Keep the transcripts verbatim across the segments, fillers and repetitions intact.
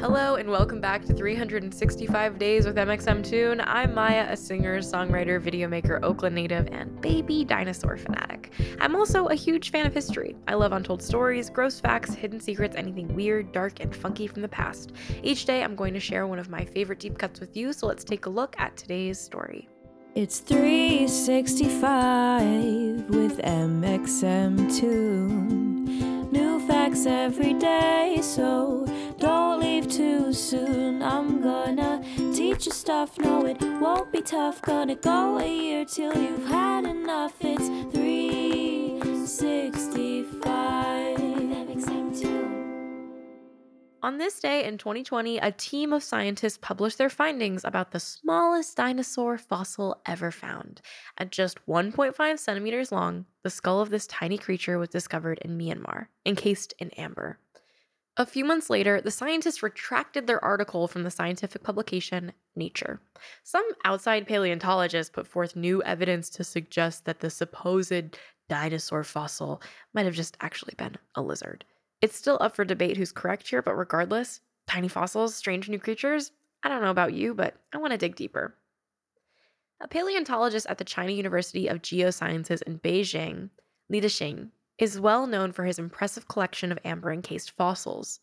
Hello and welcome back to three hundred sixty-five Days with M X M Tune. I'm Maya, a singer, songwriter, videomaker, Oakland native, and baby dinosaur fanatic. I'm also a huge fan of history. I love untold stories, gross facts, hidden secrets, anything weird, dark, and funky from the past. Each day I'm going to share one of my favorite deep cuts with you, so let's take a look at today's story. It's three sixty-five with M X M Tune. New facts every day, so don't leave too soon. I'm gonna teach you stuff, no it won't be tough. Gonna go a year till you've had enough. It's three sixty-five. On this day in twenty twenty, a team of scientists published their findings about the smallest dinosaur fossil ever found. At just one point five centimeters long, the skull of this tiny creature was discovered in Myanmar, encased in amber. A few months later, the scientists retracted their article from the scientific publication Nature. Some outside paleontologists put forth new evidence to suggest that the supposed dinosaur fossil might have just actually been a lizard. It's still up for debate who's correct here, but regardless, tiny fossils, strange new creatures, I don't know about you, but I want to dig deeper. A paleontologist at the China University of Geosciences in Beijing, Li Daxing, is well known for his impressive collection of amber-encased fossils.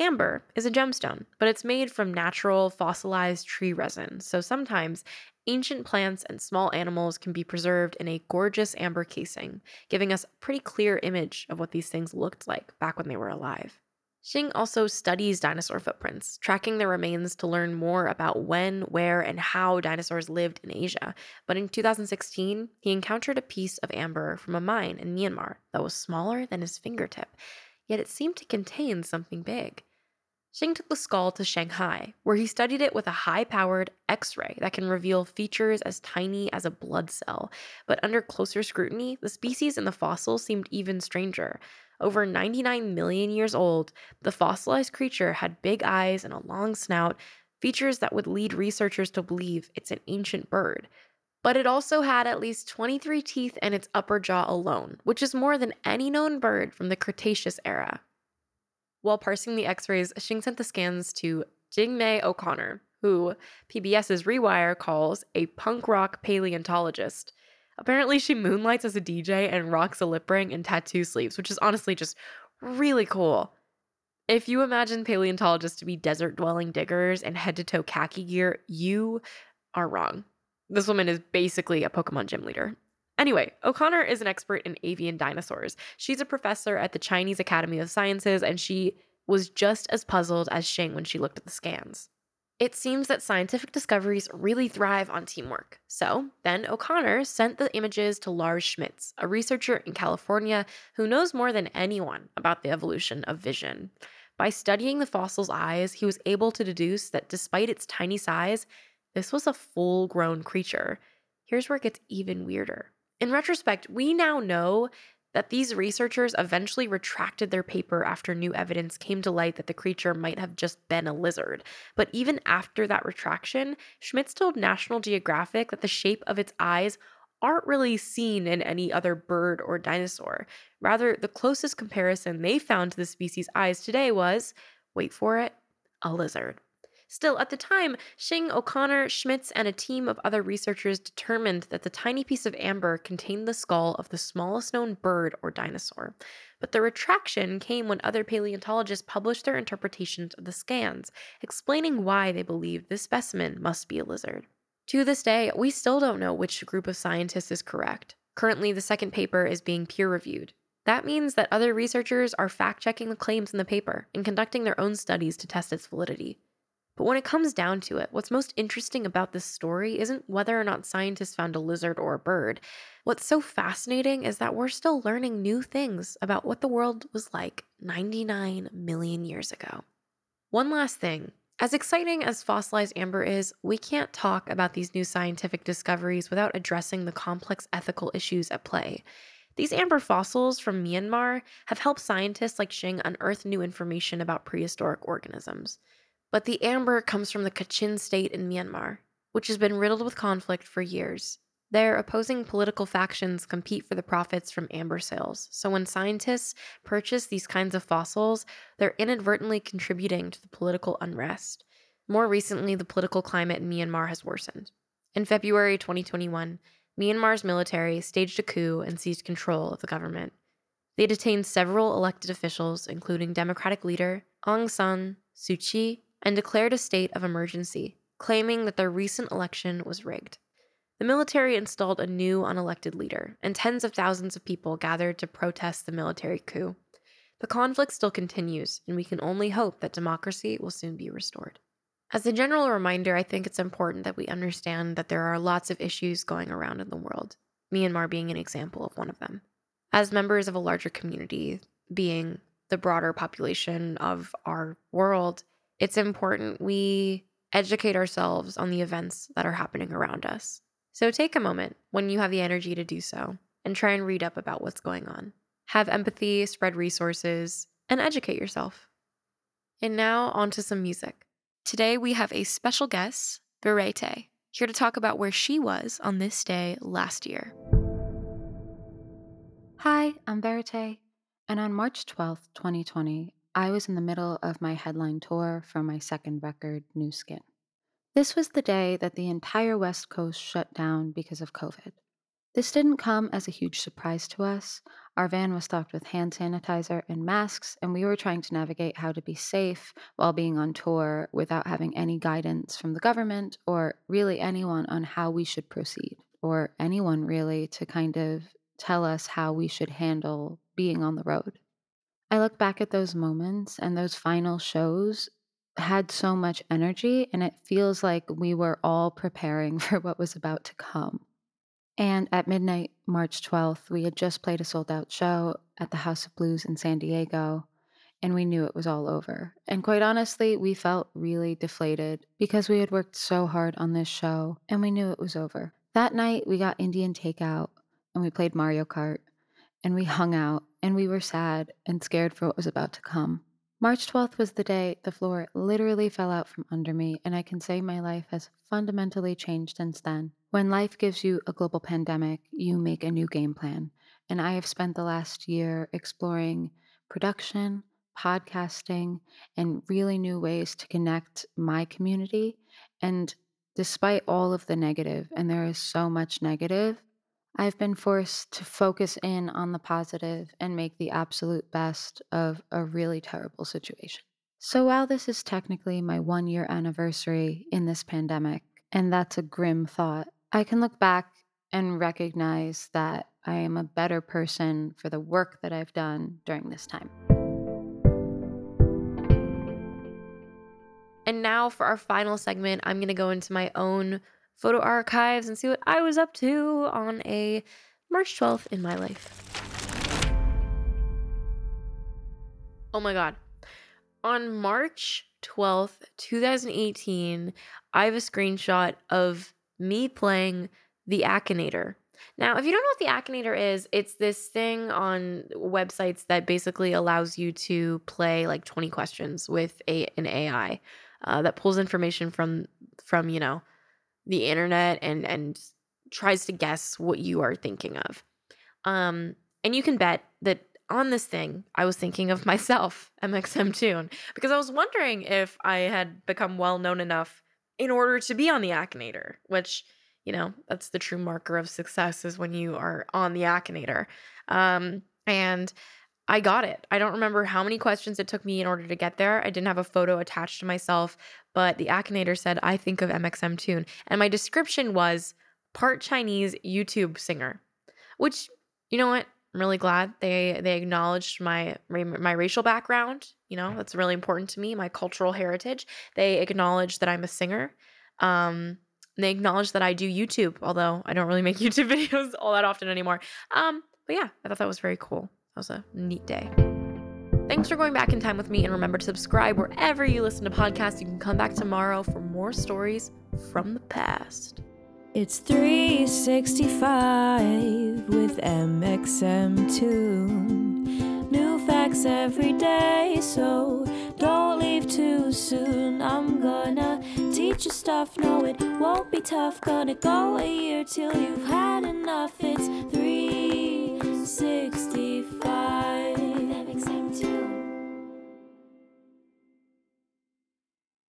Amber is a gemstone, but it's made from natural fossilized tree resin, so sometimes ancient plants and small animals can be preserved in a gorgeous amber casing, giving us a pretty clear image of what these things looked like back when they were alive. Xing also studies dinosaur footprints, tracking their remains to learn more about when, where, and how dinosaurs lived in Asia. But in two thousand sixteen, he encountered a piece of amber from a mine in Myanmar that was smaller than his fingertip, yet it seemed to contain something big. Xing took the skull to Shanghai, where he studied it with a high-powered X-ray that can reveal features as tiny as a blood cell. But under closer scrutiny, the species in the fossil seemed even stranger. Over ninety-nine million years old, the fossilized creature had big eyes and a long snout, features that would lead researchers to believe it's an ancient bird. But it also had at least twenty-three teeth in its upper jaw alone, which is more than any known bird from the Cretaceous era. While parsing the X-rays, Xing sent the scans to Jingmei O'Connor, who P B S's Rewire calls a punk rock paleontologist. Apparently, she moonlights as a D J and rocks a lip ring and tattoo sleeves, which is honestly just really cool. If you imagine paleontologists to be desert-dwelling diggers in head-to-toe khaki gear, you are wrong. This woman is basically a Pokemon gym leader. Anyway, O'Connor is an expert in avian dinosaurs. She's a professor at the Chinese Academy of Sciences, and she was just as puzzled as Xing when she looked at the scans. It seems that scientific discoveries really thrive on teamwork. So then O'Connor sent the images to Lars Schmitz, a researcher in California who knows more than anyone about the evolution of vision. By studying the fossil's eyes, he was able to deduce that despite its tiny size, this was a full-grown creature. Here's where it gets even weirder. In retrospect, we now know that these researchers eventually retracted their paper after new evidence came to light that the creature might have just been a lizard. But even after that retraction, Schmitz told National Geographic that the shape of its eyes aren't really seen in any other bird or dinosaur. Rather, the closest comparison they found to the species' eyes today was, wait for it, a lizard. Still, at the time, Xing, O'Connor, Schmitz, and a team of other researchers determined that the tiny piece of amber contained the skull of the smallest known bird or dinosaur. But the retraction came when other paleontologists published their interpretations of the scans, explaining why they believed this specimen must be a lizard. To this day, we still don't know which group of scientists is correct. Currently, the second paper is being peer-reviewed. That means that other researchers are fact-checking the claims in the paper and conducting their own studies to test its validity. But when it comes down to it, what's most interesting about this story isn't whether or not scientists found a lizard or a bird. What's so fascinating is that we're still learning new things about what the world was like ninety-nine million years ago. One last thing. As exciting as fossilized amber is, we can't talk about these new scientific discoveries without addressing the complex ethical issues at play. These amber fossils from Myanmar have helped scientists like Xing unearth new information about prehistoric organisms. But the amber comes from the Kachin state in Myanmar, which has been riddled with conflict for years. Their opposing political factions compete for the profits from amber sales, so when scientists purchase these kinds of fossils, they're inadvertently contributing to the political unrest. More recently, the political climate in Myanmar has worsened. In February twenty twenty-one, Myanmar's military staged a coup and seized control of the government. They detained several elected officials, including Democratic leader Aung San Suu Kyi, and declared a state of emergency, claiming that their recent election was rigged. The military installed a new unelected leader, and tens of thousands of people gathered to protest the military coup. The conflict still continues, and we can only hope that democracy will soon be restored. As a general reminder, I think it's important that we understand that there are lots of issues going around in the world, Myanmar being an example of one of them. As members of a larger community, being the broader population of our world, it's important we educate ourselves on the events that are happening around us. So take a moment when you have the energy to do so and try and read up about what's going on. Have empathy, spread resources, and educate yourself. And now onto some music. Today we have a special guest, Verete, here to talk about where she was on this day last year. Hi, I'm Verete, and on March twelfth, twenty twenty, I was in the middle of my headline tour for my second record, New Skin. This was the day that the entire West Coast shut down because of COVID. This didn't come as a huge surprise to us. Our van was stocked with hand sanitizer and masks, and we were trying to navigate how to be safe while being on tour without having any guidance from the government or really anyone on how we should proceed, or anyone really to kind of tell us how we should handle being on the road. I look back at those moments, and those final shows had so much energy, and it feels like we were all preparing for what was about to come. And at midnight, March twelfth, we had just played a sold-out show at the House of Blues in San Diego, and we knew it was all over. And quite honestly, we felt really deflated because we had worked so hard on this show, and we knew it was over. That night, we got Indian takeout, and we played Mario Kart, and we hung out, and we were sad and scared for what was about to come. March twelfth was the day the floor literally fell out from under me, and I can say my life has fundamentally changed since then. When life gives you a global pandemic, you make a new game plan. And I have spent the last year exploring production, podcasting, and really new ways to connect my community. And despite all of the negative, and there is so much negative, I've been forced to focus in on the positive and make the absolute best of a really terrible situation. So while this is technically my one-year anniversary in this pandemic, and that's a grim thought, I can look back and recognize that I am a better person for the work that I've done during this time. And now for our final segment, I'm going to go into my own photo archives and see what I was up to on a March twelfth in my life. Oh my God. On March twelfth, twenty eighteen, I have a screenshot of me playing the Akinator. Now, if you don't know what the Akinator is, it's this thing on websites that basically allows you to play like twenty questions with a, an A I uh, that pulls information from, from, you know, the internet and and tries to guess what you are thinking of. Um, and you can bet that on this thing, I was thinking of myself, M X M Tune, because I was wondering if I had become well-known enough in order to be on the Akinator, which, you know, that's the true marker of success is when you are on the Akinator. Um, and I got it. I don't remember how many questions it took me in order to get there. I didn't have a photo attached to myself, but the Akinator said, I think of M X M Tune. And my description was part Chinese YouTube singer, which, you know what? I'm really glad they they acknowledged my my racial background. You know, that's really important to me, my cultural heritage. They acknowledged that I'm a singer. Um, they acknowledged that I do YouTube, although I don't really make YouTube videos all that often anymore. Um, but yeah, I thought that was very cool. That was a neat day. Thanks for going back in time with me, and remember to subscribe wherever you listen to podcasts. You can come back tomorrow for more stories from the past. It's three sixty-five with M X M Tune. New facts every day, so don't leave too soon. I'm gonna teach you stuff, no it won't be tough. Gonna go a year till you've had enough. It's